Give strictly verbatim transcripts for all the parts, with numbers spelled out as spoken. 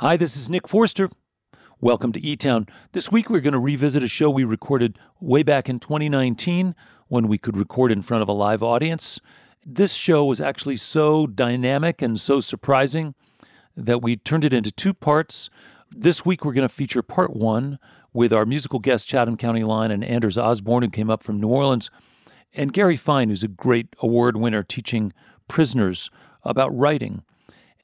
Hi, this is Nick Forster. Welcome to eTown. This week we're going to revisit a show we recorded way back in twenty nineteen when we could record in front of a live audience. This show was actually so dynamic and so surprising that we turned it into two parts. This week we're going to feature part one with our musical guest Chatham County Line and Anders Osborne, who came up from New Orleans, and Gary Fine, who's a great award winner teaching prisoners about writing.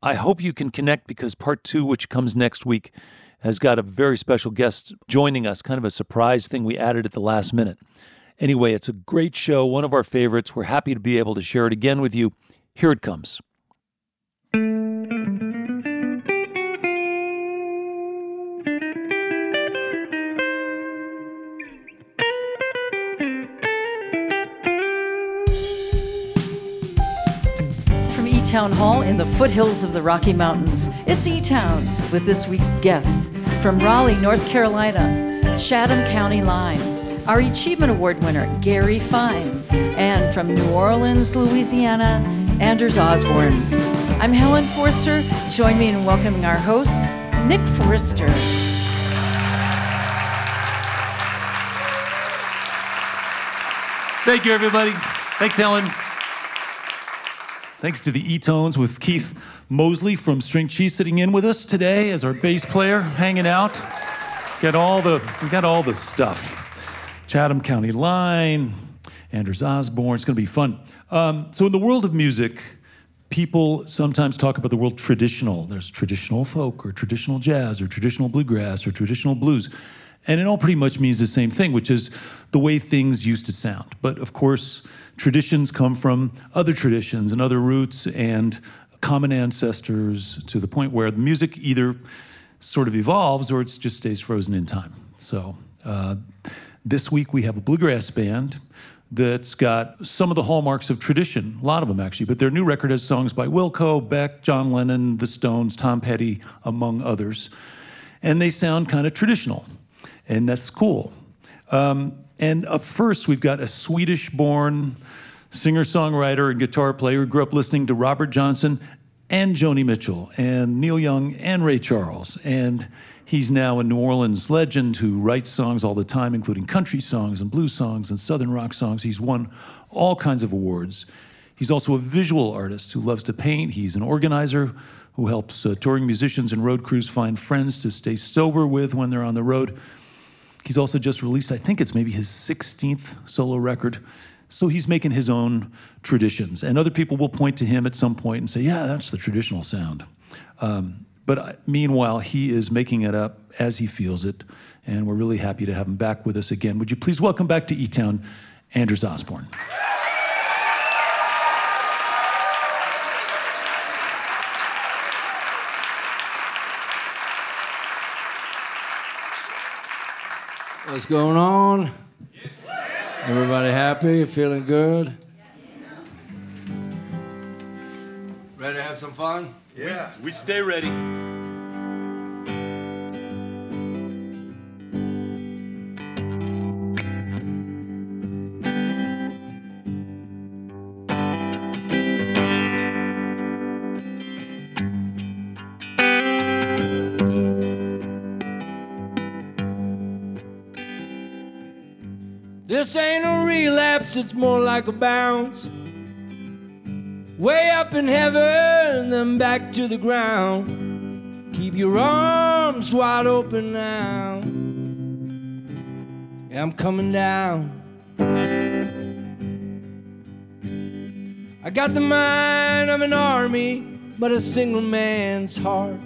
I hope you can connect because part two, which comes next week, has got a very special guest joining us, kind of a surprise thing we added at the last minute. Anyway, it's a great show, one of our favorites. We're happy to be able to share it again with you. Here it comes. Town Hall in the foothills of the Rocky Mountains. It's eTown with this week's guests from Raleigh, North Carolina, Chatham County Line, our Achievement Award winner, Gary Fine, and from New Orleans, Louisiana, Anders Osborne. I'm Helen Forster. Join me in welcoming our host, Nick Forster. Thank you, everybody. Thanks, Helen. Thanks to the E-Tones with Keith Mosley from String Cheese sitting in with us today as our bass player, hanging out. Got all the, we got all the stuff. Chatham County Line, Anders Osborne. It's going to be fun. Um, so in the world of music, people sometimes talk about the world traditional. There's traditional folk or traditional jazz or traditional bluegrass or traditional blues. And it all pretty much means the same thing, which is the way things used to sound. But of course, traditions come from other traditions and other roots and common ancestors to the point where the music either sort of evolves or it just stays frozen in time. So uh, this week we have a bluegrass band that's got some of the hallmarks of tradition, a lot of them actually, but their new record has songs by Wilco, Beck, John Lennon, The Stones, Tom Petty, among others. And they sound kind of traditional, and that's cool. Um, And up first, we've got a Swedish-born singer-songwriter and guitar player who grew up listening to Robert Johnson and Joni Mitchell and Neil Young and Ray Charles. And he's now a New Orleans legend who writes songs all the time, including country songs and blues songs and southern rock songs. He's won all kinds of awards. He's also a visual artist who loves to paint. He's an organizer who helps uh, touring musicians and road crews find friends to stay sober with when they're on the road. He's also just released, I think it's maybe his sixteenth solo record. So he's making his own traditions. And other people will point to him at some point and say, yeah, that's the traditional sound. Um, but meanwhile, he is making it up as he feels it. And we're really happy to have him back with us again. Would you please welcome back to eTown, Anders Osborne. What's going on? Everybody happy? Feeling good? Ready to have some fun? Yeah. We, we stay ready. This ain't a relapse, it's more like a bounce. Way up in heaven, then back to the ground. Keep your arms wide open now. Yeah, I'm coming down. I got the mind of an army, but a single man's heart.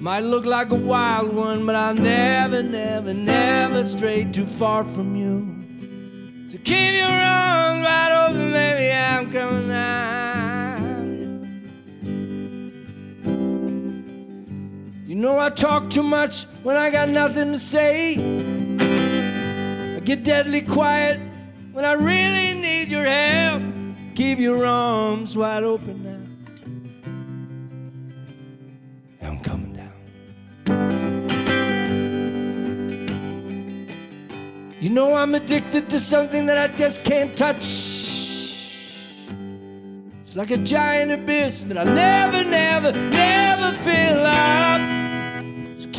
Might look like a wild one, but I'll never, never, never stray too far from you. So keep your arms wide open, baby, I'm coming down. You know I talk too much when I got nothing to say. I get deadly quiet when I really need your help. Keep your arms wide open now. I'm coming. You know I'm addicted to something that I just can't touch. It's like a giant abyss that I never, never, never fill up.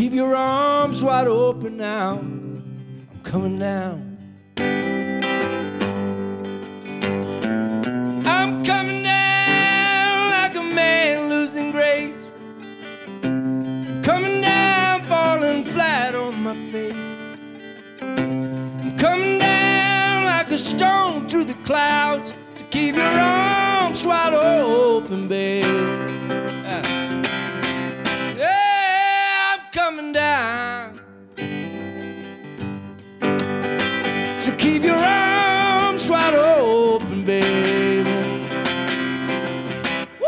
Keep your arms wide open now, I'm coming down. I'm coming down like a man losing grace. I'm coming down, falling flat on my face. I'm coming down like a stone through the clouds. So keep your arms wide open, babe. So keep your arms wide open, baby. Woo!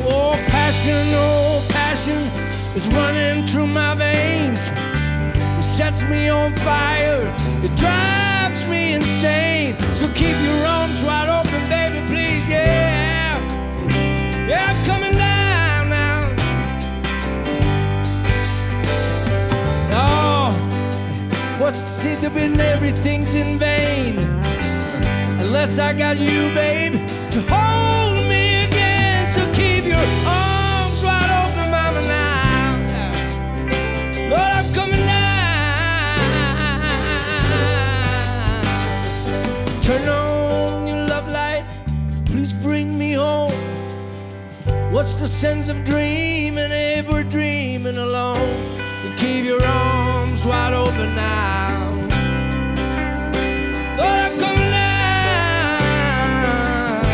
Oh, passion, oh, passion is running through my veins. It sets me on fire. It drives me insane. So keep your arms wide open, baby, please, yeah. Yeah, I'm coming down now. Oh, what's the secret when everything's in vain? Unless I got you, babe, to hold me again. So keep your arms wide open, mama, now. Lord, I'm coming down. Turn on your love light, please bring me home. What's the sense of dreaming if we're dreaming alone? And keep your arms wide open now. Lord, I'm coming down.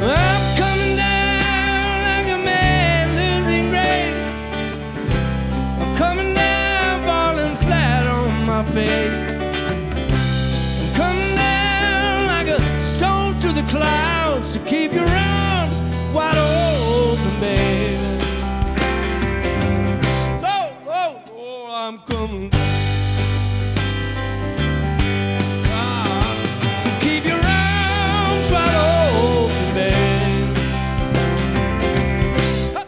Hey. I'm coming down like a man losing grace. I'm coming down, falling flat on my face. Clouds, so keep your arms wide open, baby. Oh, oh, oh, I'm coming. Ah, keep your arms wide open, baby. Ah.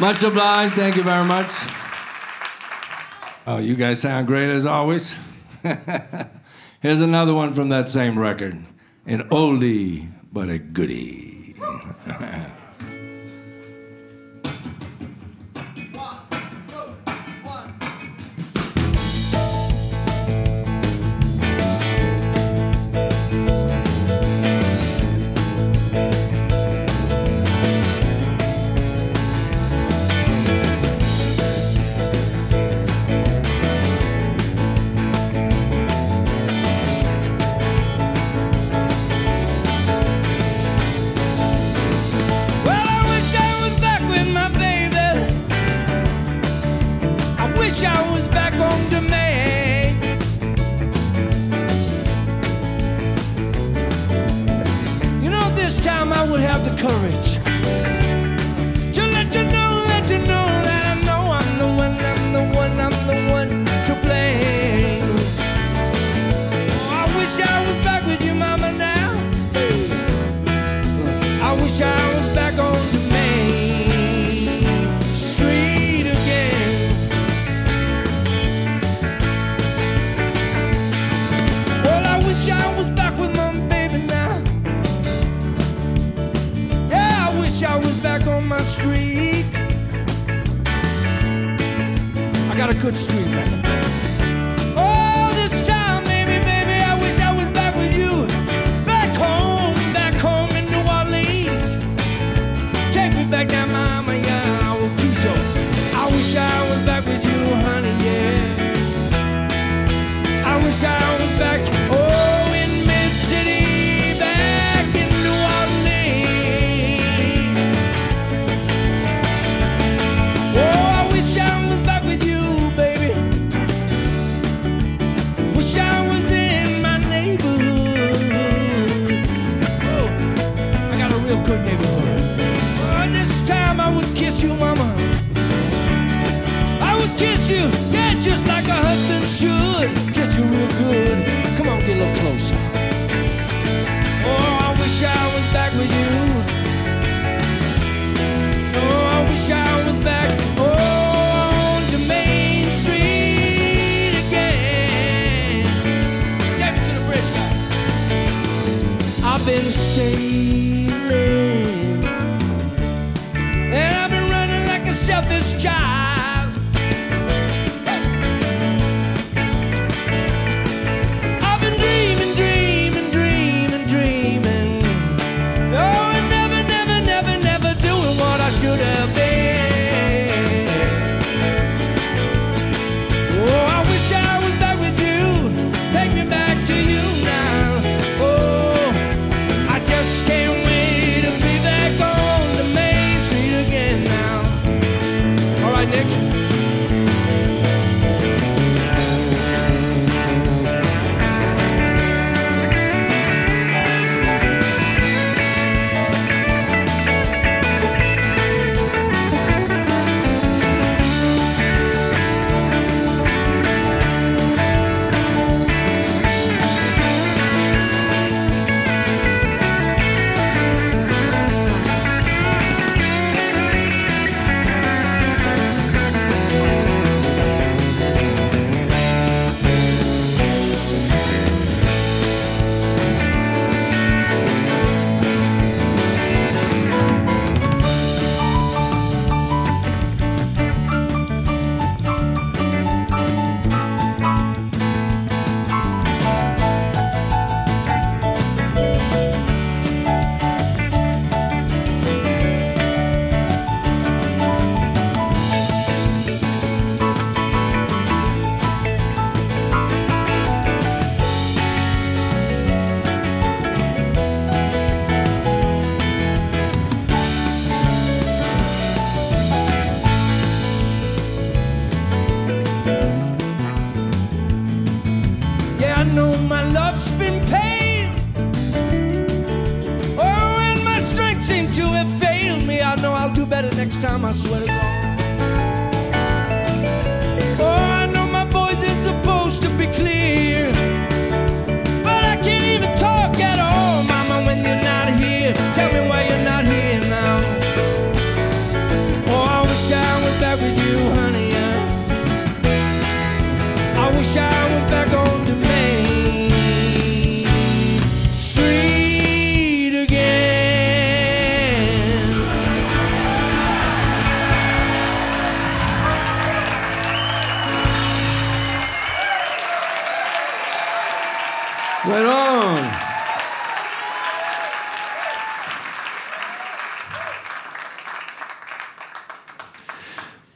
Much obliged. Thank you very much. Oh, you guys sound great as always. Here's another one from that same record. An oldie, but a goodie.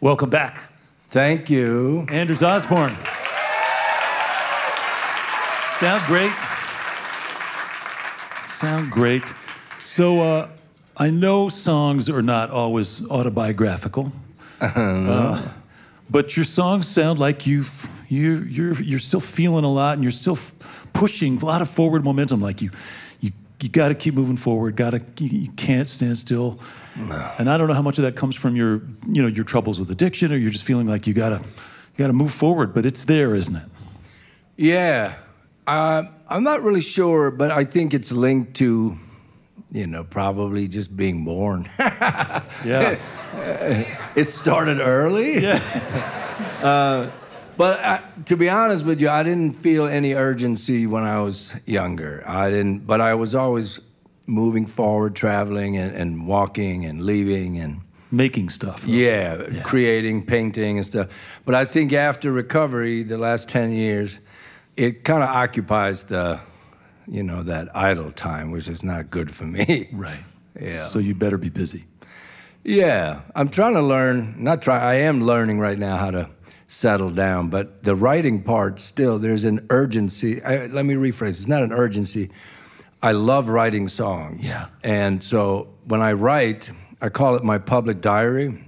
Welcome back. Thank you. Anders Osborne. Sound great. Sound great. So uh, I know songs are not always autobiographical, uh-huh. uh, but your songs sound like you've, you you're you're still feeling a lot, and you're still f- pushing a lot of forward momentum. Like you you you got to keep moving forward. Got to you, you can't stand still. No. And I don't know how much of that comes from your you know your troubles with addiction, or you're just feeling like you gotta you gotta move forward. But it's there, isn't it? Yeah. Uh, I'm not really sure, but I think it's linked to, you know, probably just being born. Yeah. It started early. Yeah. uh, but I, to be honest with you, I didn't feel any urgency when I was younger. I didn't, but I was always moving forward, traveling and, and walking and leaving and making stuff. Right? Yeah, yeah, creating, painting and stuff. But I think after recovery, the last ten years, it kind of occupies the, you know, that idle time, which is not good for me. Right. Yeah. So you better be busy. Yeah. I'm trying to learn, not try, I am learning right now how to settle down, but the writing part still, there's an urgency. I, let me rephrase, it's not an urgency. I love writing songs. Yeah. And so when I write, I call it my public diary.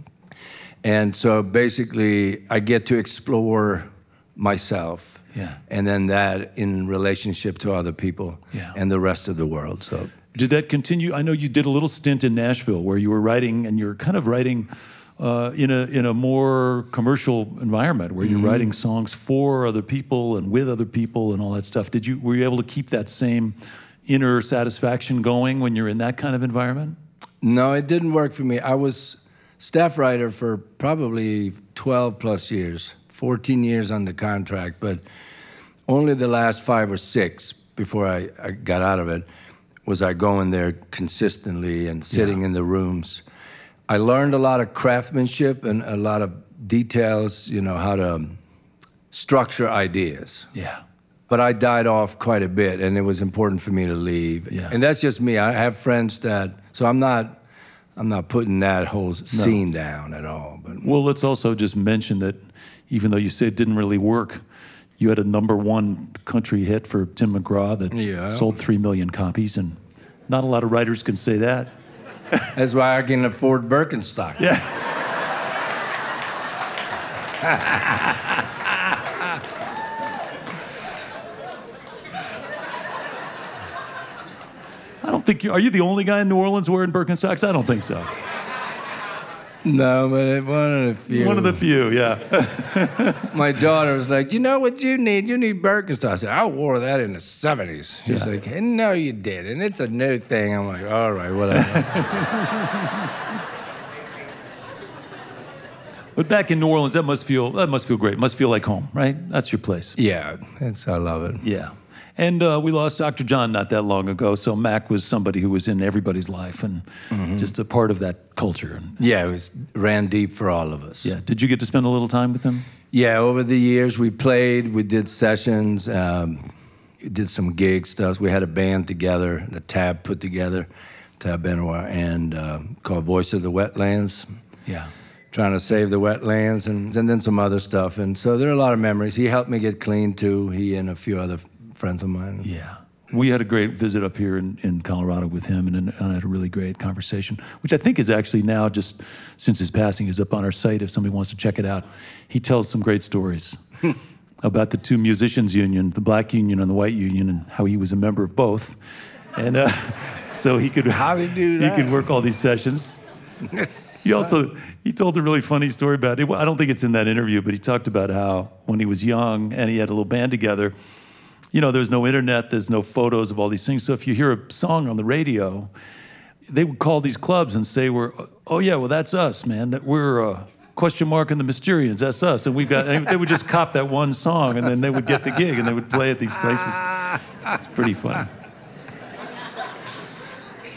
And so basically I get to explore myself. Yeah. And then that in relationship to other people, yeah, and the rest of the world. So did that continue? I know you did a little stint in Nashville where you were writing, and you're kind of writing uh, in a in a more commercial environment where you're mm-hmm. writing songs for other people and with other people and all that stuff. Did you were you able to keep that same inner satisfaction going when you're in that kind of environment? No, it didn't work for me. I was staff writer for probably twelve plus years. fourteen years under contract, but only the last five or six before I, I got out of it was I going there consistently and sitting yeah. in the rooms. I learned a lot of craftsmanship and a lot of details, you know, how to structure ideas. Yeah. But I died off quite a bit, and it was important for me to leave. Yeah. And that's just me. I have friends that, so I'm not... I'm not putting that whole scene no. down at all. But well, let's also just mention that even though you said it didn't really work, you had a number one country hit for Tim McGraw that yeah. sold three million copies, and not a lot of writers can say that. That's why I can afford Birkenstock. Yeah. I don't think you... Are you the only guy in New Orleans wearing Birkenstocks? I don't think so. No, but one of the few. One of the few, yeah. My daughter was like, you know what you need? You need Birkenstocks. I said, I wore that in the seventies. She's yeah. like, hey, no, you didn't. It's a new thing. I'm like, all right, whatever. But back in New Orleans, that must feel that must feel great. It must feel like home, right? That's your place. Yeah, that's, I love it. Yeah. And uh, we lost Doctor John not that long ago, so Mac was somebody who was in everybody's life and mm-hmm. just a part of that culture. Yeah, it was, ran deep for all of us. Yeah. Did you get to spend a little time with him? Yeah, over the years we played, we did sessions, um, did some gig stuff. We had a band together, the Tab put together, Tab Benoit, and uh, called Voice of the Wetlands. Yeah. Trying to save the wetlands and, and then some other stuff. And so there are a lot of memories. He helped me get clean too, he and a few other friends of mine. Yeah. We had a great visit up here in, in Colorado with him, and, and I had a really great conversation, which I think is actually now, just since his passing, is up on our site if somebody wants to check it out. He tells some great stories about the two musicians' union, the black union and the white union, and how he was a member of both. And uh, so he could, how did he do that? He could work all these sessions. He also, he told a really funny story about it. I don't think it's in that interview, but he talked about how when he was young and he had a little band together, you know, there's no internet, there's no photos of all these things. So if you hear a song on the radio, they would call these clubs and say, "We're oh yeah, well that's us, man. That we're uh, question mark and the Mysterians. That's us." And we've got. And they would just cop that one song, and then they would get the gig, and they would play at these places. It's pretty funny.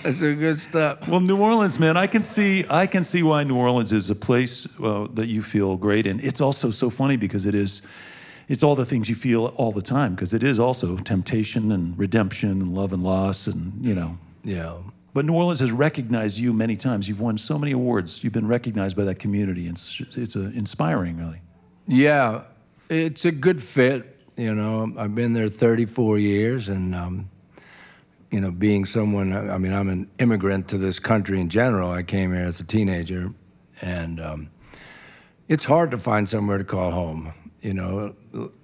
That's some good stuff. Well, New Orleans, man, I can see, I can see why New Orleans is a place uh, that you feel great in. It's also so funny because it is. It's all the things you feel all the time, because it is also temptation and redemption and love and loss and, you know. Yeah. But New Orleans has recognized you many times. You've won so many awards. You've been recognized by that community. And it's it's uh, inspiring, really. Yeah, it's a good fit. You know, I've been there thirty-four years, and um, you know, being someone, I mean, I'm an immigrant to this country in general. I came here as a teenager, and um, it's hard to find somewhere to call home. You know,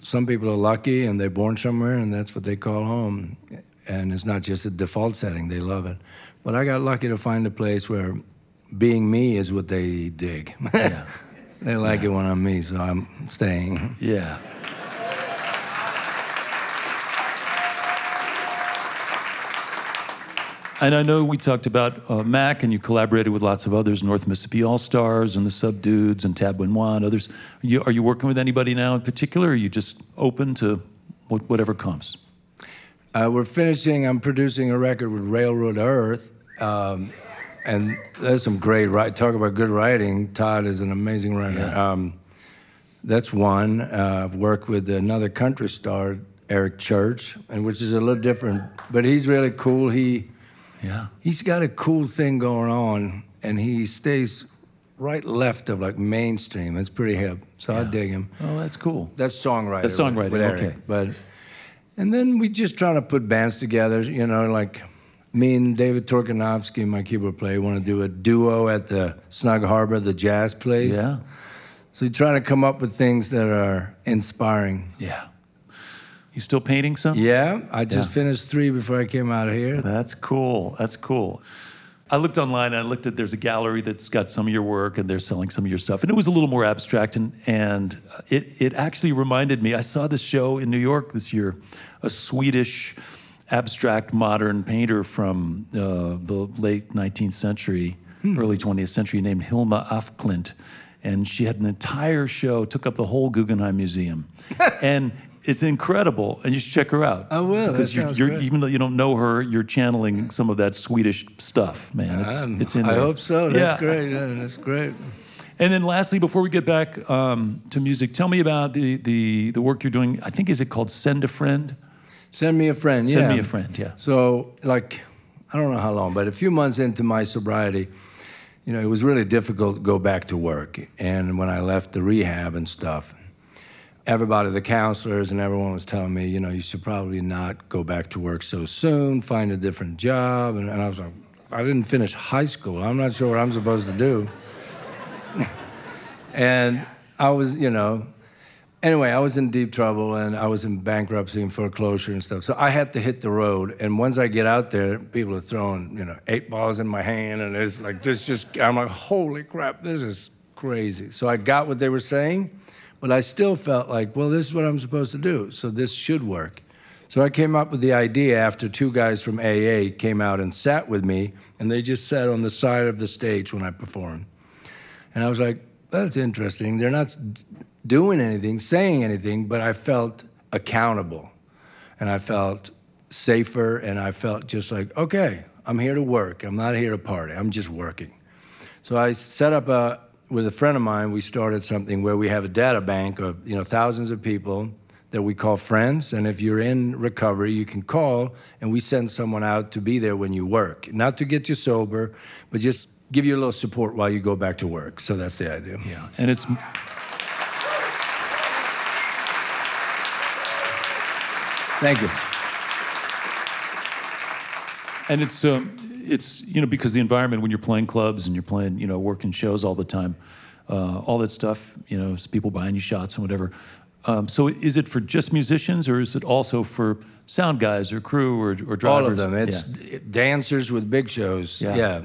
some people are lucky and they're born somewhere, and that's what they call home. And it's not just a default setting, they love it. But I got lucky to find a place where being me is what they dig. Yeah. They like yeah. it when I'm me, so I'm staying. Yeah. And I know we talked about uh, Mac, and you collaborated with lots of others, North Mississippi All-Stars and the Subdudes and Tab Benoit and others. Are you, are you working with anybody now in particular, or are you just open to what, whatever comes? Uh, we're finishing, I'm producing a record with Railroad Earth, um, and there's some great, write, talk about good writing. Todd is an amazing writer. Yeah. Um, that's one. Uh, I've worked with another country star, Eric Church, and which is a little different, but he's really cool. He... Yeah, he's got a cool thing going on, and he stays right left of like mainstream. It's pretty hip, so yeah. I dig him. Oh, that's cool. That's songwriter. That's songwriter. With, with okay. But and then we just trying to put bands together. You know, like me and David Torkanovsky, my keyboard player, want to do a duo at the Snug Harbor, the jazz place. Yeah. So you're trying to come up with things that are inspiring. Yeah. You still painting some? Yeah, I just yeah. finished three before I came out of here. That's cool, that's cool. I looked online, and I looked at, there's a gallery that's got some of your work, and they're selling some of your stuff, and it was a little more abstract, and, and it, it actually reminded me, I saw this show in New York this year, a Swedish abstract modern painter from uh, the late nineteenth century, hmm. early twentieth century, named Hilma af Klint, and she had an entire show, took up the whole Guggenheim Museum. and It's incredible, and you should check her out. I will. Because you're, you're, even though you don't know her, you're channeling some of that Swedish stuff, man. It's, it's in there. I hope so. That's yeah. great. Yeah, that's great. And then, lastly, before we get back um, to music, tell me about the, the the work you're doing. I think is it called Send a Friend? Send Me a Friend. Yeah. Send Me a Friend. Yeah. So, like, I don't know how long, but a few months into my sobriety, you know, it was really difficult to go back to work, and when I left the rehab and stuff. Everybody, the counselors and everyone was telling me, you know, you should probably not go back to work so soon, find a different job. And, and I was like, I didn't finish high school. I'm not sure what I'm supposed to do. And I was, you know, anyway, I was in deep trouble, and I was in bankruptcy and foreclosure and stuff. So I had to hit the road. And once I get out there, people are throwing, you know, eight balls in my hand. And it's like, this just, I'm like, holy crap, this is crazy. So I got what they were saying. But I still felt like, well, this is what I'm supposed to do, so this should work. So I came up with the idea after two guys from A A came out and sat with me, and they just sat on the side of the stage when I performed. And I was like, that's interesting. They're not doing anything, saying anything, but I felt accountable. And I felt safer, and I felt just like, okay, I'm here to work. I'm not here to party. I'm just working. So I set up a... with a friend of mine, we started something where we have a data bank of, you know, thousands of people that we call friends, and if you're in recovery, you can call, and we send someone out to be there when you work. Not to get you sober, but just give you a little support while you go back to work. So that's the idea. Yeah, and it's... Thank you. And it's... Um... It's, you know, because the environment when you're playing clubs and you're playing, you know, working shows all the time, uh, all that stuff, you know, people buying you shots and whatever. Um, so is it for just musicians, or is it also for sound guys or crew or, or drivers? All of them. It's yeah. dancers with big shows. Yeah. yeah.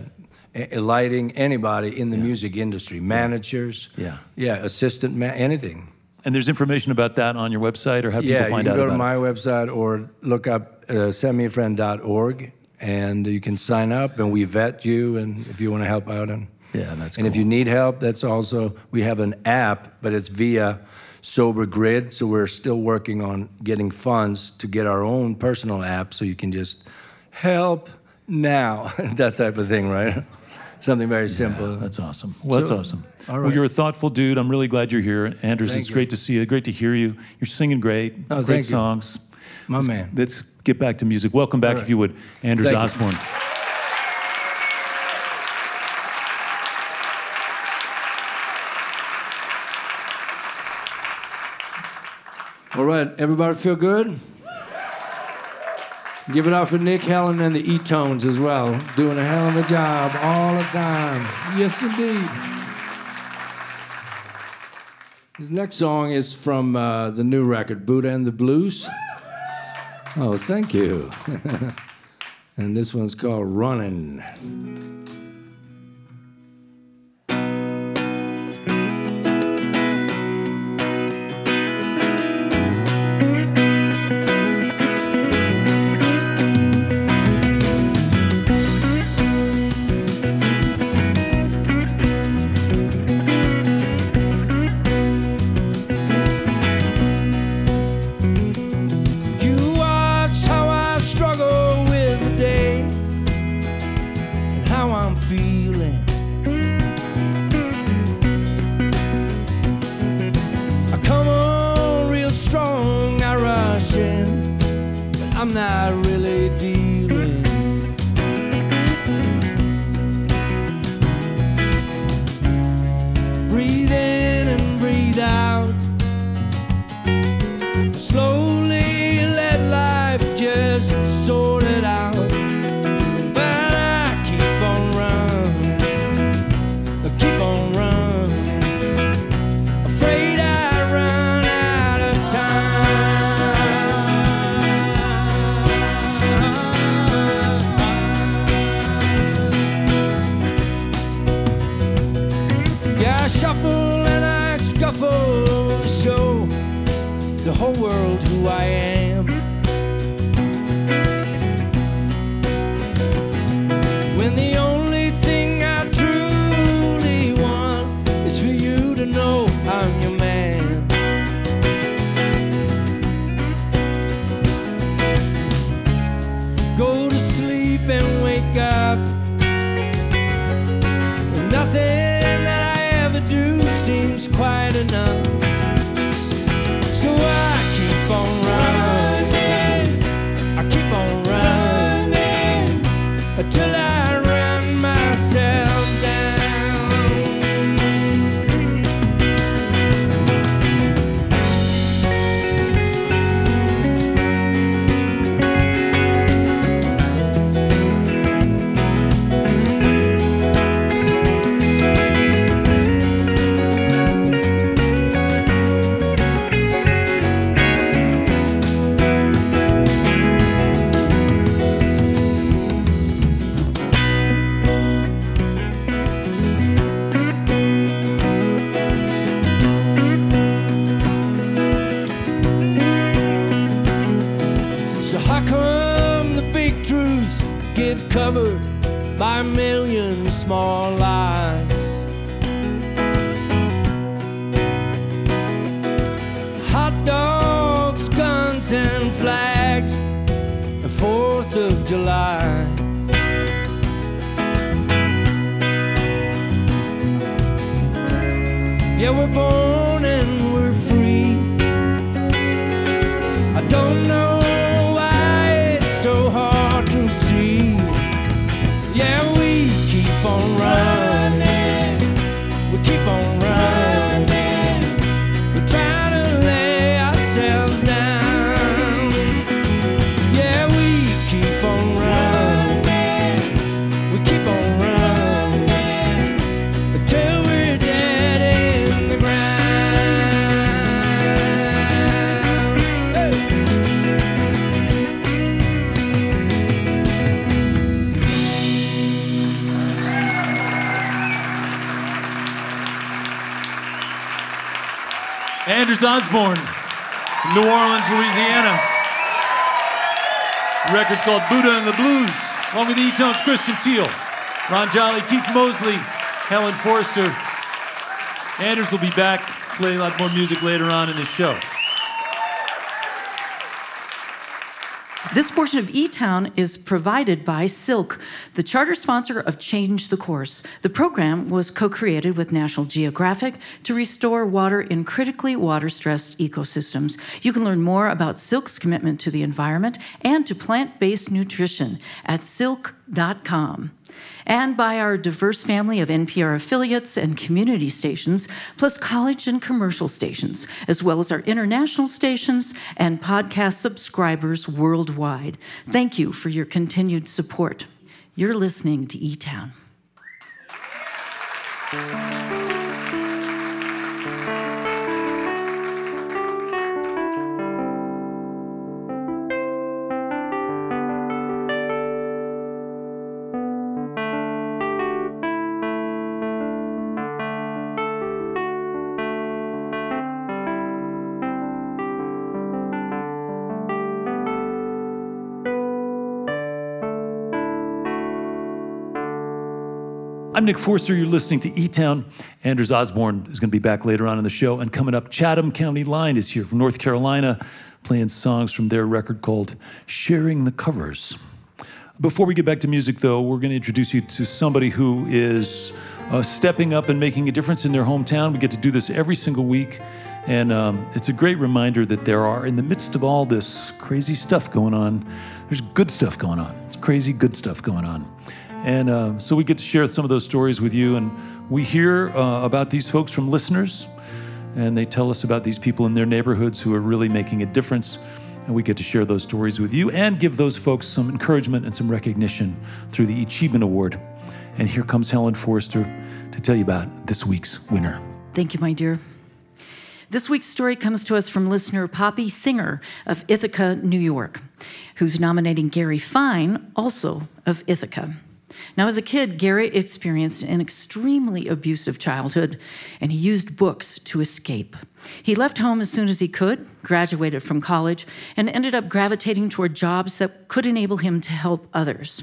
A- lighting, anybody in the yeah. music industry, managers. Yeah. Yeah, yeah assistant, ma- anything. And there's information about that on your website, or how yeah, people find out about it? Yeah, you can go to my it? website or look up uh, send me a friend dot org. And you can sign up, and we vet you, and if you want to help out. And, yeah, that's cool. And if you need help, that's also, we have an app, but it's via Sober Grid, so we're still working on getting funds to get our own personal app, so you can just help now, that type of thing, right? Something very simple. Yeah, that's awesome. Well, that's so, awesome. All right. Well, you're a thoughtful dude. I'm really glad you're here. Anders, thank it's you. Great to see you, great to hear you. You're singing great, oh, great songs. You. My let's, man. Let's get back to music. Welcome back, right. if you would, Anders Osborne. All right, everybody feel good? Give it up for Nick, Helen, and the eTones as well. Doing a hell of a job all the time. Yes, indeed. This next song is from uh, the new record, Buddha and the Blues. Oh, thank you. And this one's called Runnin'. Anders Osborne from New Orleans, Louisiana. The record's called Buddha and the Blues, along with the E-Tones, Christian Teal, Ron Jolly, Keith Mosley, Helen Forster. Anders will be back, play a lot more music later on in the show. This portion of E-Town is provided by Silk, the charter sponsor of Change the Course. The program was co-created with National Geographic to restore water in critically water-stressed ecosystems. You can learn more about Silk's commitment to the environment and to plant-based nutrition at silk dot com. and by our diverse family of N P R affiliates and community stations, plus college and commercial stations, as well as our international stations and podcast subscribers worldwide. Thank you for your continued support. You're listening to eTown. I'm Nick Forster, you're listening to eTown. Anders Osborne is going to be back later on in the show. And coming up, Chatham County Line is here from North Carolina, playing songs from their record called Sharing the Covers. Before we get back to music, though, we're going to introduce you to somebody who is uh, stepping up and making a difference in their hometown. We get to do this every single week. And um, it's a great reminder that there are, in the midst of all this crazy stuff going on, there's good stuff going on. It's crazy good stuff going on. And uh, so we get to share some of those stories with you. And we hear uh, about these folks from listeners, and they tell us about these people in their neighborhoods who are really making a difference. And we get to share those stories with you and give those folks some encouragement and some recognition through the Achievement Award. And here comes Helen Forrester to tell you about this week's winner. Thank you, my dear. This week's story comes to us from listener Poppy Singer of Ithaca, New York, who's nominating Gary Fine, also of Ithaca. Now, as a kid, Gary experienced an extremely abusive childhood, and he used books to escape. He left home as soon as he could, graduated from college, and ended up gravitating toward jobs that could enable him to help others.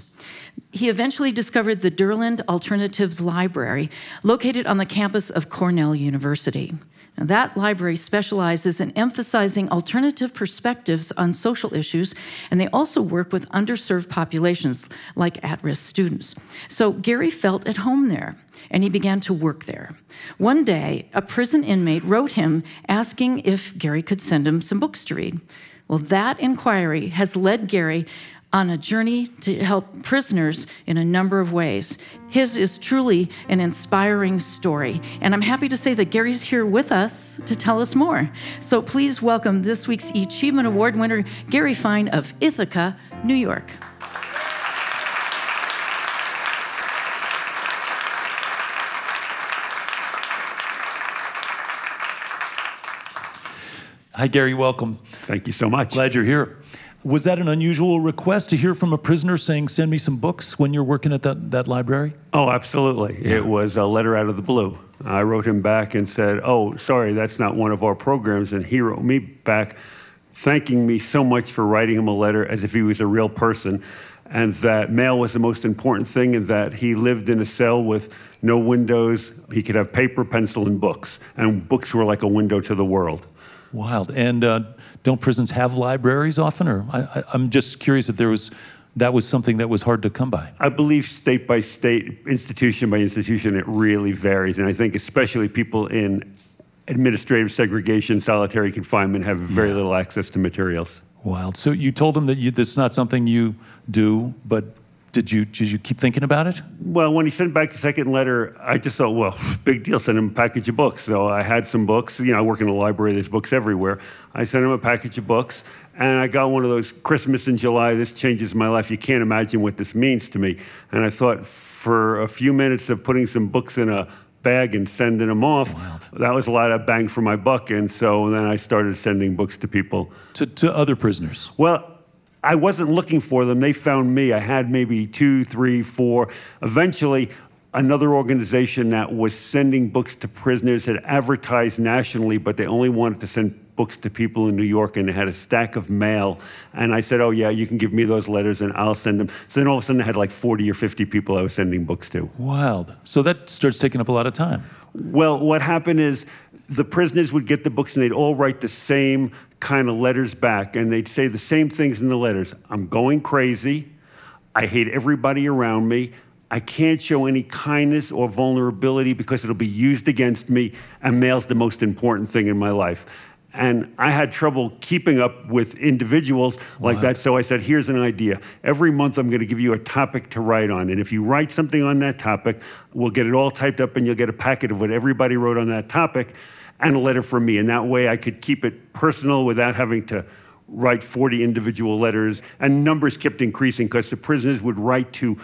He eventually discovered the Durland Alternatives Library, located on the campus of Cornell University. Now, that library specializes in emphasizing alternative perspectives on social issues, and they also work with underserved populations like at-risk students. So Gary felt at home there, and he began to work there. One day, a prison inmate wrote him asking if Gary could send him some books to read. Well, that inquiry has led Gary on a journey to help prisoners in a number of ways. His is truly an inspiring story, and I'm happy to say that Gary's here with us to tell us more. So please welcome this week's Achievement Award winner, Gary Fine of Ithaca, New York. Hi, Gary, welcome. Thank you so much. Glad you're here. Was that an unusual request to hear from a prisoner saying, send me some books when you're working at that, that library? Oh, absolutely. Yeah. It was a letter out of the blue. I wrote him back and said, oh, sorry, that's not one of our programs. And he wrote me back thanking me so much for writing him a letter as if he was a real person, and that mail was the most important thing, and that he lived in a cell with no windows. He could have paper, pencil, and books. And books were like a window to the world. Wild. And uh, don't prisons have libraries often? Or I, I, I'm just curious if there was, that was something that was hard to come by. I believe state by state, institution by institution, it really varies. And I think especially people in administrative segregation, solitary confinement have very little access to materials. Wild. So you told him that you, this is not something you do, but Did you did you keep thinking about it? Well, when he sent back the second letter, I just thought, well, big deal, send him a package of books. So I had some books. You know, I work in a library, there's books everywhere. I sent him a package of books, and I got one of those Christmas in July, this changes my life, you can't imagine what this means to me. And I thought for a few minutes of putting some books in a bag and sending them off, Wild. That was a lot of bang for my buck. And so then I started sending books to people. To, to other prisoners? Well, I wasn't looking for them. They found me. I had maybe two, three, four. Eventually, another organization that was sending books to prisoners had advertised nationally, but they only wanted to send books to people in New York, and they had a stack of mail. And I said, oh, yeah, you can give me those letters, and I'll send them. So then all of a sudden, I had like forty or fifty people I was sending books to. Wild. So that starts taking up a lot of time. Well, what happened is the prisoners would get the books, and they'd all write the same kind of letters back, and they'd say the same things in the letters. I'm going crazy. I hate everybody around me. I can't show any kindness or vulnerability because it'll be used against me, and mail's the most important thing in my life. And I had trouble keeping up with individuals like wow. that. So I said, here's an idea. Every month I'm going to give you a topic to write on. And if you write something on that topic, we'll get it all typed up and you'll get a packet of what everybody wrote on that topic and a letter from me. And that way I could keep it personal without having to write forty individual letters. And numbers kept increasing because the prisoners would write to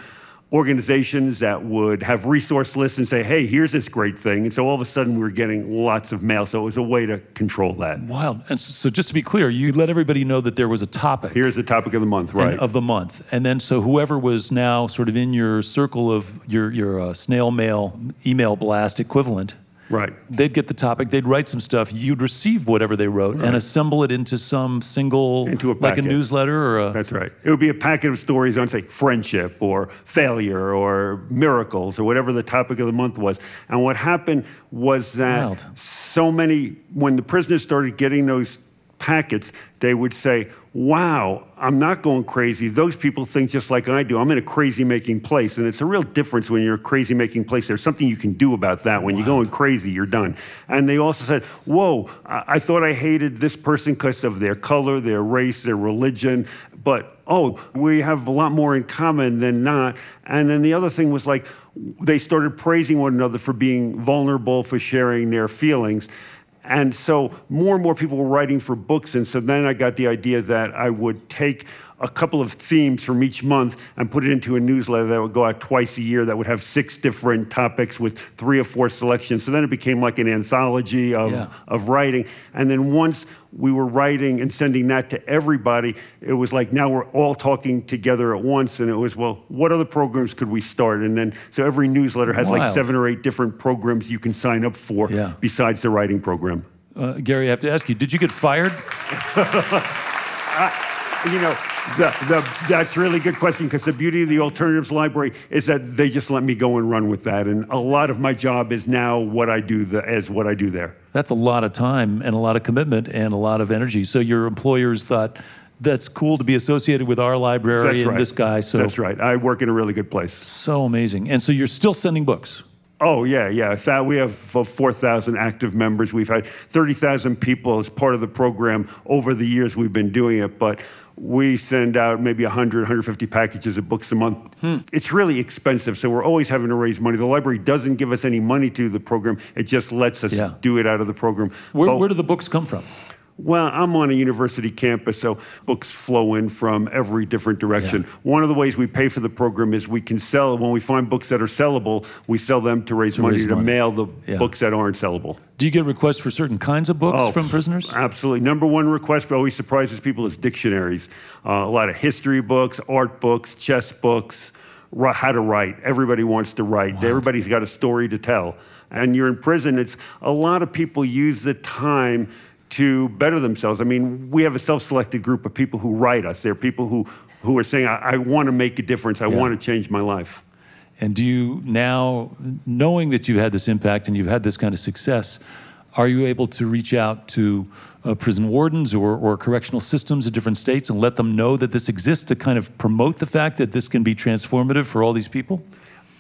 organizations that would have resource lists and say, hey, here's this great thing. And so all of a sudden we were getting lots of mail. So it was a way to control that. Wild. And so just to be clear, you let everybody know that there was a topic. Here's the topic of the month, right? Of the month. And then so whoever was now sort of in your circle of your, your uh, snail mail, email blast equivalent, right. They'd get the topic, they'd write some stuff, you'd receive whatever they wrote right. and assemble it into some single, into a like a newsletter or a... That's right. It would be a packet of stories on, say, friendship or failure or miracles or whatever the topic of the month was. And what happened was that Wild. so many, when the prisoners started getting those packets, they would say, wow, I'm not going crazy. Those people think just like I do. I'm in a crazy-making place. And it's a real difference when you're a crazy-making place. There's something you can do about that. When wow. you're going crazy, you're done. And they also said, whoa, I, I thought I hated this person because of their color, their race, their religion. But, oh, we have a lot more in common than not. And then the other thing was like, they started praising one another for being vulnerable, for sharing their feelings. And so more and more people were writing for books. And so then I got the idea that I would take a couple of themes from each month and put it into a newsletter that would go out twice a year that would have six different topics with three or four selections. So then it became like an anthology of, yeah. of writing. And then once we were writing and sending that to everybody, it was like now we're all talking together at once. And it was, well, what other programs could we start? And then, so every newsletter has Wild. like seven or eight different programs you can sign up for yeah. besides the writing program. Uh, Gary, I have to ask you, did you get fired? I, you know, the, the, that's a really good question, because the beauty of the Alternatives Library is that they just let me go and run with that. And a lot of my job is now what I do the, as what I do there. That's a lot of time and a lot of commitment and a lot of energy. So your employers thought, that's cool to be associated with our library that's and right. this guy. So that's right. I work in a really good place. So amazing. And so you're still sending books. Oh, yeah, yeah. That, we have four thousand active members. We've had thirty thousand people as part of the program over the years we've been doing it. But we send out maybe one hundred, one hundred fifty packages of books a month. Hmm. It's really expensive, so we're always having to raise money. The library doesn't give us any money to the program. It just lets us yeah. do it out of the program. Where, but, where do the books come from? Well, I'm on a university campus, so books flow in from every different direction. Yeah. One of the ways we pay for the program is we can sell, when we find books that are sellable, we sell them to raise to money raise to money. mail the yeah. books that aren't sellable. Do you get requests for certain kinds of books oh, from prisoners? Absolutely. Number one request, but always surprises people, is dictionaries. Uh, a lot of history books, art books, chess books, how to write. Everybody wants to write. Wow. Everybody's got a story to tell. And you're in prison, it's a lot of people use the time to better themselves. I mean, we have a self-selected group of people who write us. They're people who, who are saying, I, I want to make a difference. I yeah. want to change my life. And do you now, knowing that you've had this impact and you've had this kind of success, are you able to reach out to uh, prison wardens or, or correctional systems in different states and let them know that this exists to kind of promote the fact that this can be transformative for all these people?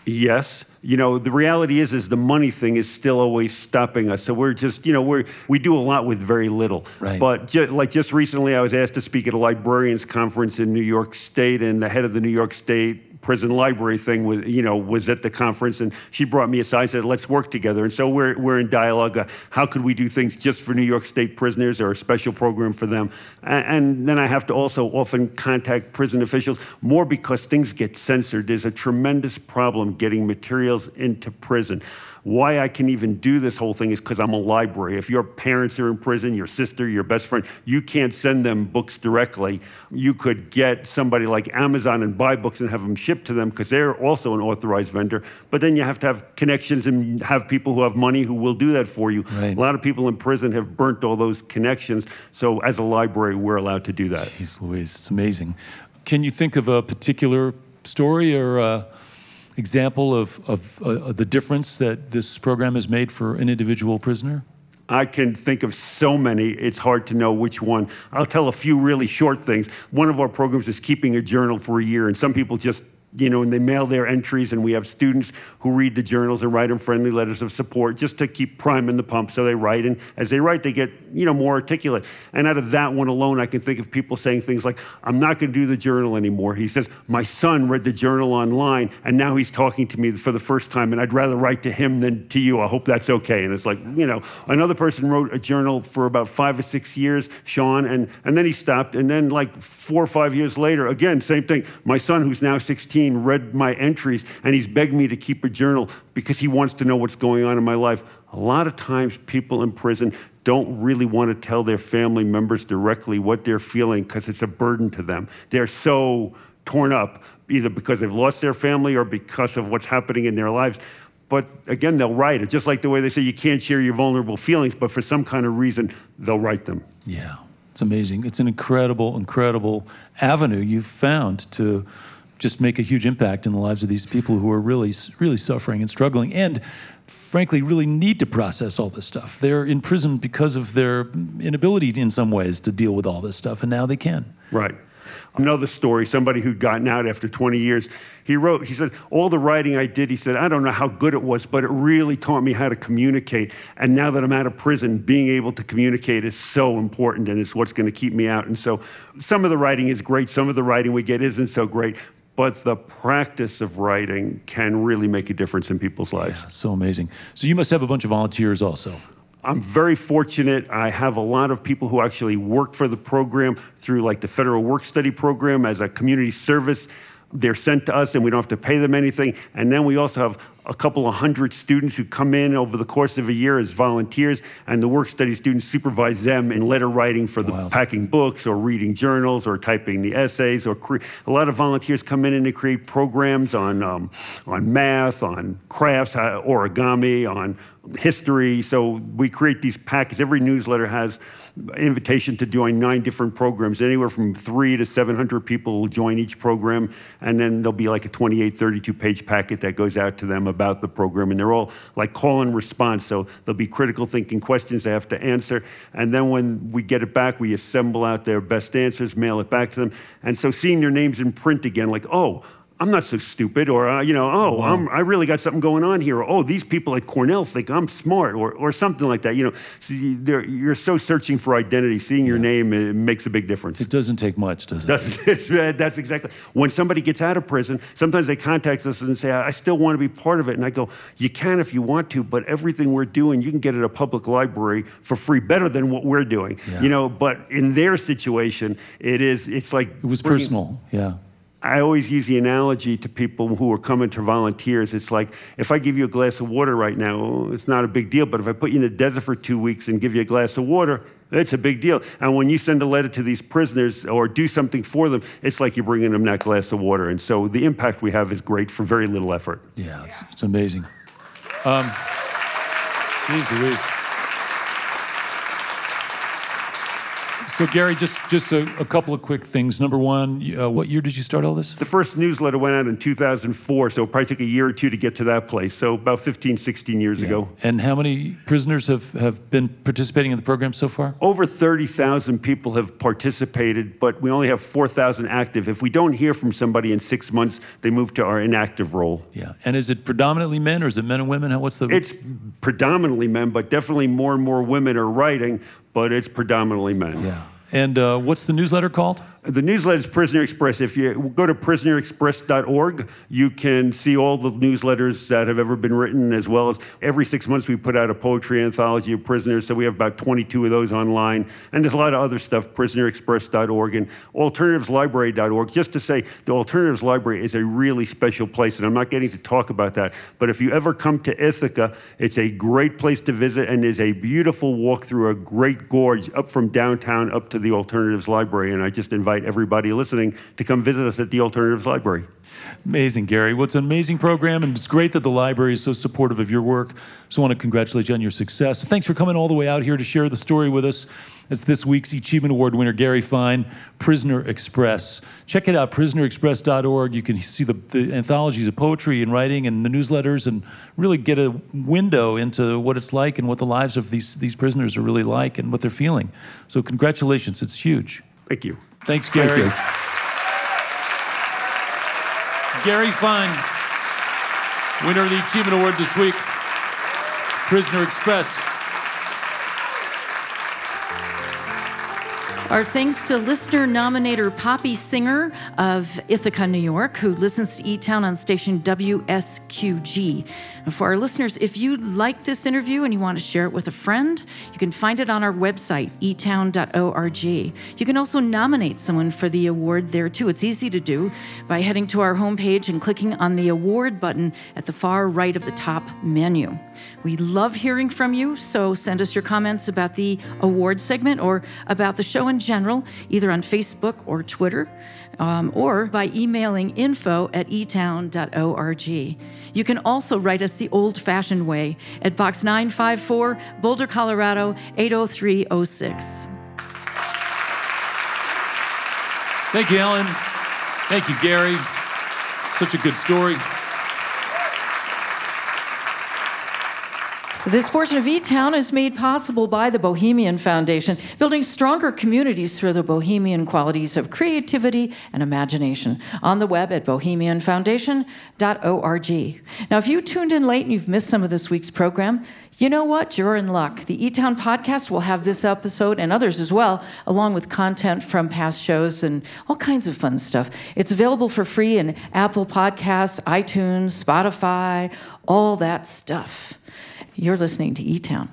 Yes. You know, the reality is, is the money thing is still always stopping us. So we're just, you know, we we do a lot with very little. Right. But ju- like just recently, I was asked to speak at a librarians conference in New York State, and the head of the New York State prison library thing was, you know, was at the conference, and she brought me aside and said, let's work together. And so we're we're in dialogue. Uh, how could we do things just for New York State prisoners or a special program for them? And, and then I have to also often contact prison officials, more because things get censored. There's a tremendous problem getting materials into prison. Why I can even do this whole thing is because I'm a library. If your parents are in prison, your sister, your best friend, you can't send them books directly. You could get somebody like Amazon and buy books and have them shipped to them because they're also an authorized vendor. But then you have to have connections and have people who have money who will do that for you. Right. A lot of people in prison have burnt all those connections. So as a library, we're allowed to do that. Jeez Louise, it's amazing. Can you think of a particular story or uh example of, of uh, the difference that this program has made for an individual prisoner? I can think of so many, it's hard to know which one. I'll tell a few really short things. One of our programs is keeping a journal for a year, and some people just you know, and they mail their entries, and we have students who read the journals and write them friendly letters of support just to keep priming the pump. So they write, and as they write, they get, you know, more articulate. And out of that one alone, I can think of people saying things like, I'm not going to do the journal anymore. He says, my son read the journal online, and now he's talking to me for the first time, and I'd rather write to him than to you. I hope that's okay. And it's like, you know, another person wrote a journal for about five or six years, Sean, and, and then he stopped. And then like four or five years later, again, same thing. My son, who's now sixteen, read my entries, and he's begged me to keep a journal because he wants to know what's going on in my life. A lot of times people in prison don't really want to tell their family members directly what they're feeling because it's a burden to them. They're so torn up, either because they've lost their family or because of what's happening in their lives. But again, they'll write it. Just like the way they say you can't share your vulnerable feelings, but for some kind of reason, they'll write them. Yeah, it's amazing. It's an incredible, incredible avenue you've found to just make a huge impact in the lives of these people who are really, really suffering and struggling and, frankly, really need to process all this stuff. They're in prison because of their inability in some ways to deal with all this stuff, and now they can. Right. Another story, somebody who'd gotten out after twenty years, he wrote, he said, all the writing I did, he said, I don't know how good it was, but it really taught me how to communicate. And now that I'm out of prison, being able to communicate is so important, and it's what's going to keep me out. And so some of the writing is great, some of the writing we get isn't so great, but the practice of writing can really make a difference in people's lives. Yeah, so amazing. So you must have a bunch of volunteers also. I'm very fortunate. I have a lot of people who actually work for the program through like the Federal Work Study Program as a community service. They're sent to us and we don't have to pay them anything. And then we also have a couple of hundred students who come in over the course of a year as volunteers, and the work study students supervise them in letter writing for the Wild. Packing books or reading journals or typing the essays. Or cre- a lot of volunteers come in and they create programs on um, on math, on crafts, origami, on history. So we create these packets. Every newsletter has invitation to join nine different programs. Anywhere from three to seven hundred people will join each program, and then there'll be like a twenty-eight, thirty-two page packet that goes out to them about the program, and they're all like call and response. So there'll be critical thinking questions they have to answer, and then when we get it back, we assemble out their best answers, mail it back to them. And so seeing their names in print again, like, oh, I'm not so stupid, or, uh, you know, oh, wow. I'm, I really got something going on here, or, oh, these people at Cornell think I'm smart, or or something like that. You know, so you, you're so searching for identity. Seeing your yeah. name, it makes a big difference. It doesn't take much, does it? That's, it's, that's exactly. When somebody gets out of prison, sometimes they contact us and say, I still want to be part of it. And I go, you can if you want to, but everything we're doing, you can get at a public library for free, better than what we're doing. Yeah. You know, but in their situation, it is, it's like... It was bringing, personal, yeah. I always use the analogy to people who are coming to volunteers. It's like, if I give you a glass of water right now, it's not a big deal. But if I put you in the desert for two weeks and give you a glass of water, it's a big deal. And when you send a letter to these prisoners or do something for them, it's like you're bringing them that glass of water. And so the impact we have is great for very little effort. Yeah, it's, it's amazing. Um, geez, it is. So, Gary, just, just a, a couple of quick things. Number one, uh, what year did you start all this? The first newsletter went out in two thousand four, so it probably took a year or two to get to that place, so about fifteen, sixteen years yeah. ago. And how many prisoners have, have been participating in the program so far? Over thirty thousand people have participated, but we only have four thousand active. If we don't hear from somebody in six months, they move to our inactive role. Yeah, and is it predominantly men, or is it men and women? How, what's the? It's predominantly men, but definitely more and more women are writing, but it's predominantly men. Yeah. And uh, what's the newsletter called? The newsletter is Prisoner Express. If you go to prisoner express dot org, you can see all the newsletters that have ever been written, as well as every six months we put out a poetry anthology of prisoners, so we have about twenty-two of those online. And there's a lot of other stuff, prisoner express dot org and alternatives library dot org. Just to say, the Alternatives Library is a really special place, and I'm not getting to talk about that, but if you ever come to Ithaca, it's a great place to visit, and there's a beautiful walk through a great gorge up from downtown up to the Alternatives Library, and I just invite everybody listening to come visit us at the Alternatives Library. Amazing, Gary. Well, it's an amazing program, and it's great that the library is so supportive of your work. So I want to congratulate you on your success. Thanks for coming all the way out here to share the story with us. It's this week's Achievement Award winner, Gary Fine, Prisoner Express. Check it out, prisoner express dot org. You can see the, the anthologies of poetry and writing and the newsletters, and really get a window into what it's like and what the lives of these, these prisoners are really like and what they're feeling. So congratulations. It's huge. Thank you. Thanks, Gary. Thank you. Gary Fine, winner of the Achievement Award this week, Prisoner Express. Our thanks to listener nominator Poppy Singer of Ithaca, New York, who listens to eTown on station W S Q G. And for our listeners, if you like this interview and you want to share it with a friend, you can find it on our website, e town dot org. You can also nominate someone for the award there, too. It's easy to do by heading to our homepage and clicking on the award button at the far right of the top menu. We love hearing from you, so send us your comments about the award segment or about the show in general, either on Facebook or Twitter, um, or by emailing info at e town dot org. You can also write us the old-fashioned way at Box nine fifty-four, Boulder, Colorado, eight oh three oh six. Thank you, Helen. Thank you, Gary. Such a good story. This portion of eTown is made possible by the Bohemian Foundation, building stronger communities through the Bohemian qualities of creativity and imagination, on the web at bohemian foundation dot org. Now, if you tuned in late and you've missed some of this week's program, you know what? You're in luck. The eTown podcast will have this episode and others as well, along with content from past shows and all kinds of fun stuff. It's available for free in Apple Podcasts, iTunes, Spotify, all that stuff. You're listening to eTown.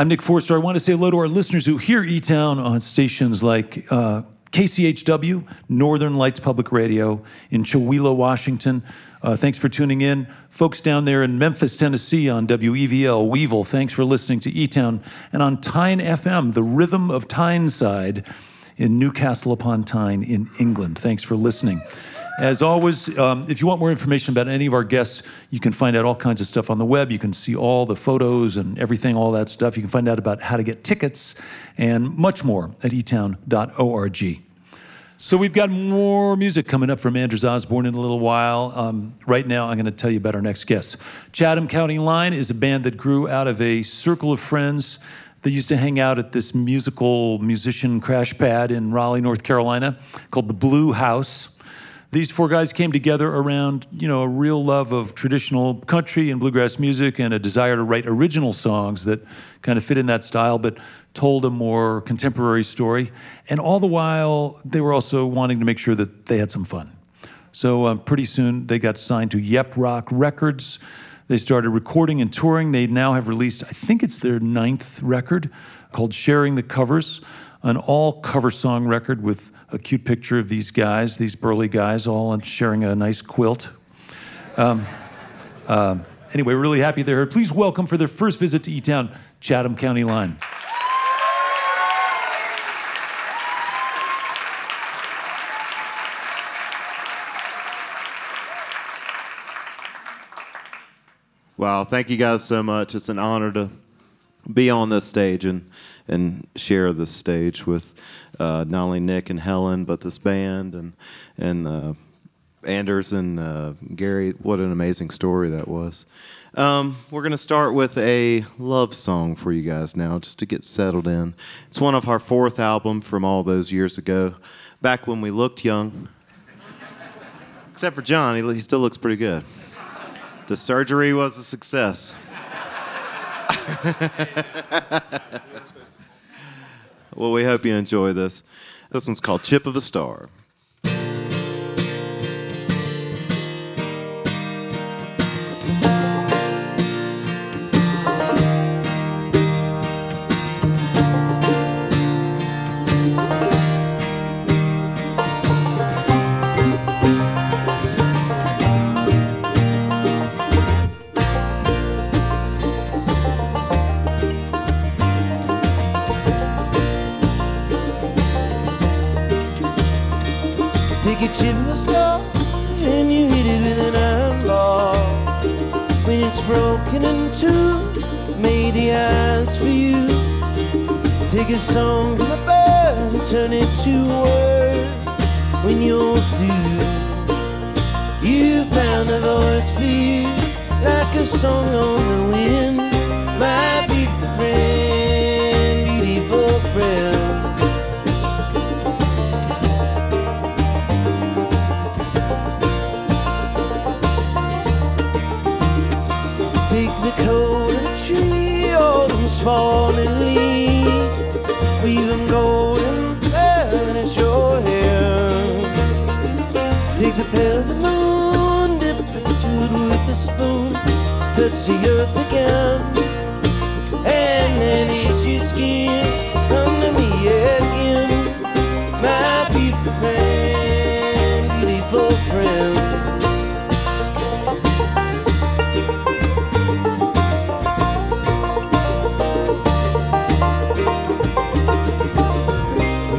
I'm Nick Forster. I want to say hello to our listeners who hear eTown on stations like uh, K C H W, Northern Lights Public Radio, in Chihuahua, Washington. Uh, thanks for tuning in. Folks down there in Memphis, Tennessee on W E V L, Weevil, thanks for listening to eTown. And on Tyne F M, the Rhythm of Tyneside in Newcastle upon Tyne in England. Thanks for listening. As always, um, if you want more information about any of our guests, you can find out all kinds of stuff on the web. You can see all the photos and everything, all that stuff. You can find out about how to get tickets and much more at e town dot org. So we've got more music coming up from Anders Osborne in a little while. Um, right now, I'm going to tell you about our next guest. Chatham County Line is a band that grew out of a circle of friends that used to hang out at this musical musician crash pad in Raleigh, North Carolina, called the Blue House. These four guys came together around, you know, a real love of traditional country and bluegrass music and a desire to write original songs that kind of fit in that style but told a more contemporary story. And all the while, they were also wanting to make sure that they had some fun. So um, pretty soon, they got signed to Yep Rock Records. They started recording and touring. They now have released, I think it's their ninth record, called Sharing the Covers, an all-cover song record with a cute picture of these guys, these burly guys, all sharing a nice quilt. Um, um, anyway, really happy they're here. Please welcome for their first visit to eTown, Chatham County Line. Wow, thank you guys so much. It's an honor to be on this stage and and share this stage with uh, not only Nick and Helen, but this band and and uh, Anders and uh, Gary. What an amazing story that was. Um, we're going to start with a love song for you guys now, just to get settled in. It's one of our fourth album from all those years ago, back when we looked young. Except for John, he, he still looks pretty good. The surgery was a success. Well, we hope you enjoy this. This one's called Chip of a Star. when it's broken in two, made the eyes for you. Take a song from a bird and turn it to word. When you're through, you found a voice for you, like a song on the wind. My beautiful friend, beautiful friend. Take the golden tree, autumn's falling leaves, weaving golden feathers your hair. Take the tail of the moon, dip into it with a spoon, touch the earth again. And then it's your skin, come to me again. My beautiful friend, beautiful friend.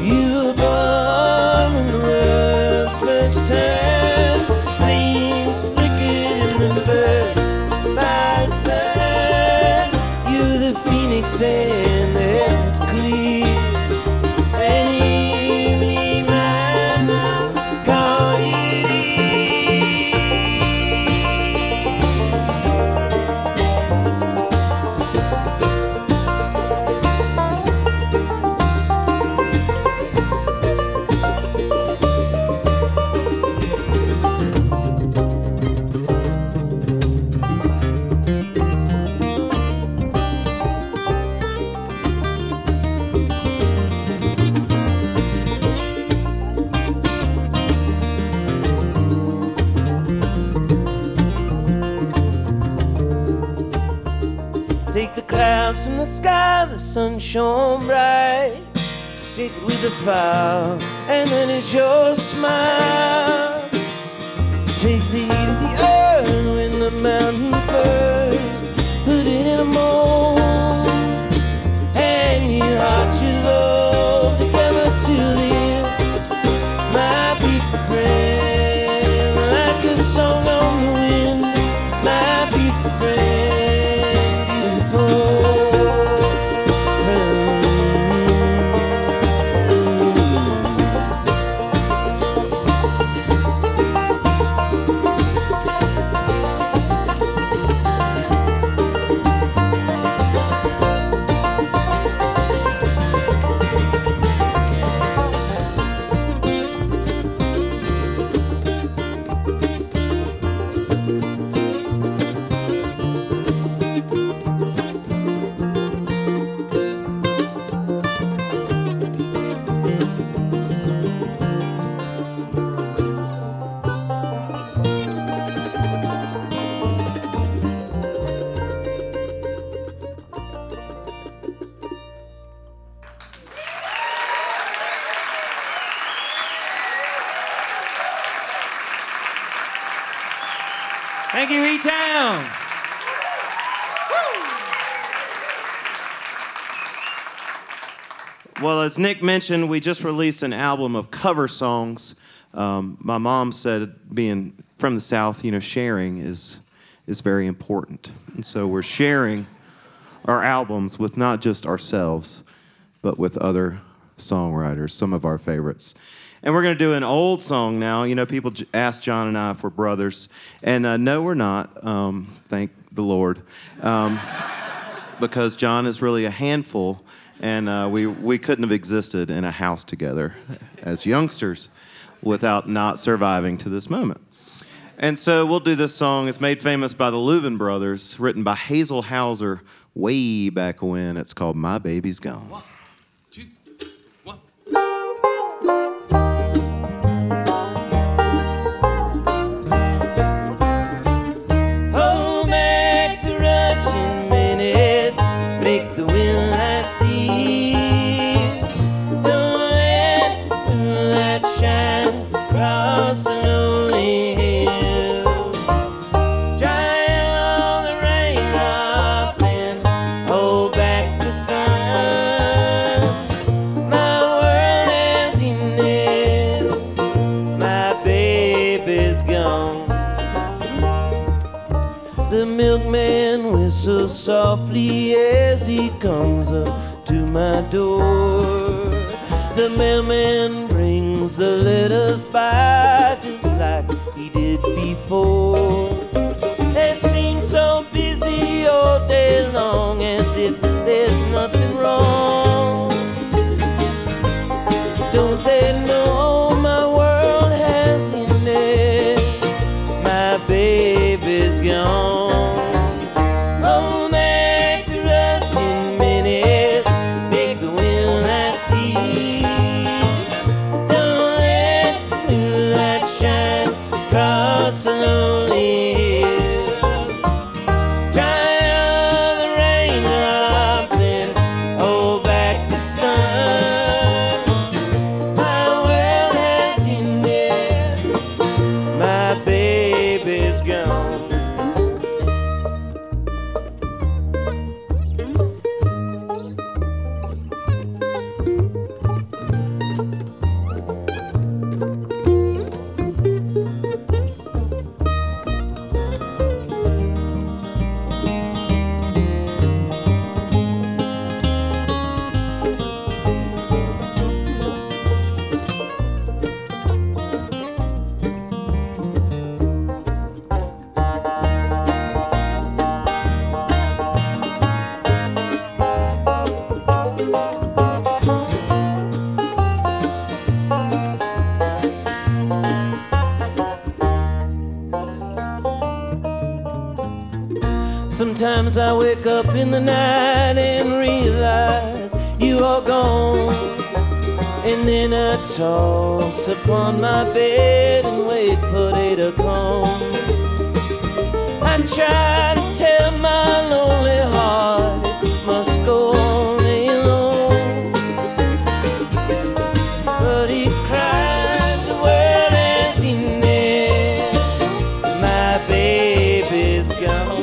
You were born in the world's first time. Flames flickered in the first fire's burn. You're the phoenix and the heavens clear. And evening manna caught your sky, the sun shone bright. Shake it with a fire, and then it's your smile. Take the heat of the earth when the mountains burst. Put it in a mold, and your heart, your love, together till the end. My beautiful friend, like a song on the wind. My beautiful friend, beautiful. Thank you, E-Town. Well, as Nick mentioned, we just released an album of cover songs. Um, my mom said being from the South, you know, sharing is, is very important. And so we're sharing our albums with not just ourselves, but with other songwriters, some of our favorites. And we're going to do an old song now. You know, people j- ask John and I if we're brothers. And uh, no, we're not. Um, thank the Lord. Um, because John is really a handful. And uh, we, we couldn't have existed in a house together as youngsters without not surviving to this moment. And so we'll do this song. It's made famous by the Leuven Brothers, written by Hazel Hauser way back when. It's called My Baby's Gone. One, two, one. Back to sun. the milkman whistles softly as he comes up to my door. The mailman brings the letters by just like he did before. They seem so busy all day long, as if there's nothing wrong. Don't they know all my world has in it? My baby's gone. Oh, make the rush in minutes, make the wind last deep. Don't let the moonlight shine across the lonely hill. Dry all the raindrops and hold back the sun. My world has ended, my baby's gone. Sometimes I wake up in the night and realize you are gone. And then I toss upon my bed and wait for day to come. I try to tell my lonely heart it must go on alone, but it cries, the world has in it, my baby's gone.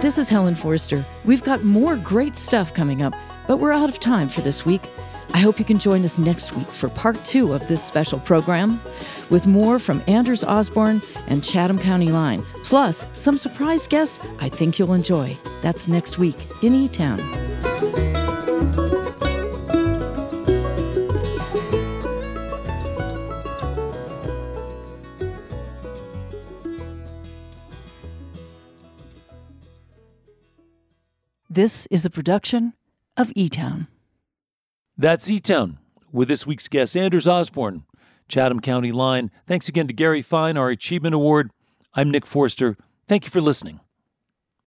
This is Helen Forster. We've got more great stuff coming up, but we're out of time for this week. I hope you can join us next week for part two of this special program with more from Anders Osborne and Chatham County Line, plus some surprise guests I think you'll enjoy. That's next week in eTown. This is a production of eTown. That's eTown, with this week's guest, Anders Osborne, Chatham County Line. Thanks again to Gary Fine, our Achievement Award. I'm Nick Forster. Thank you for listening.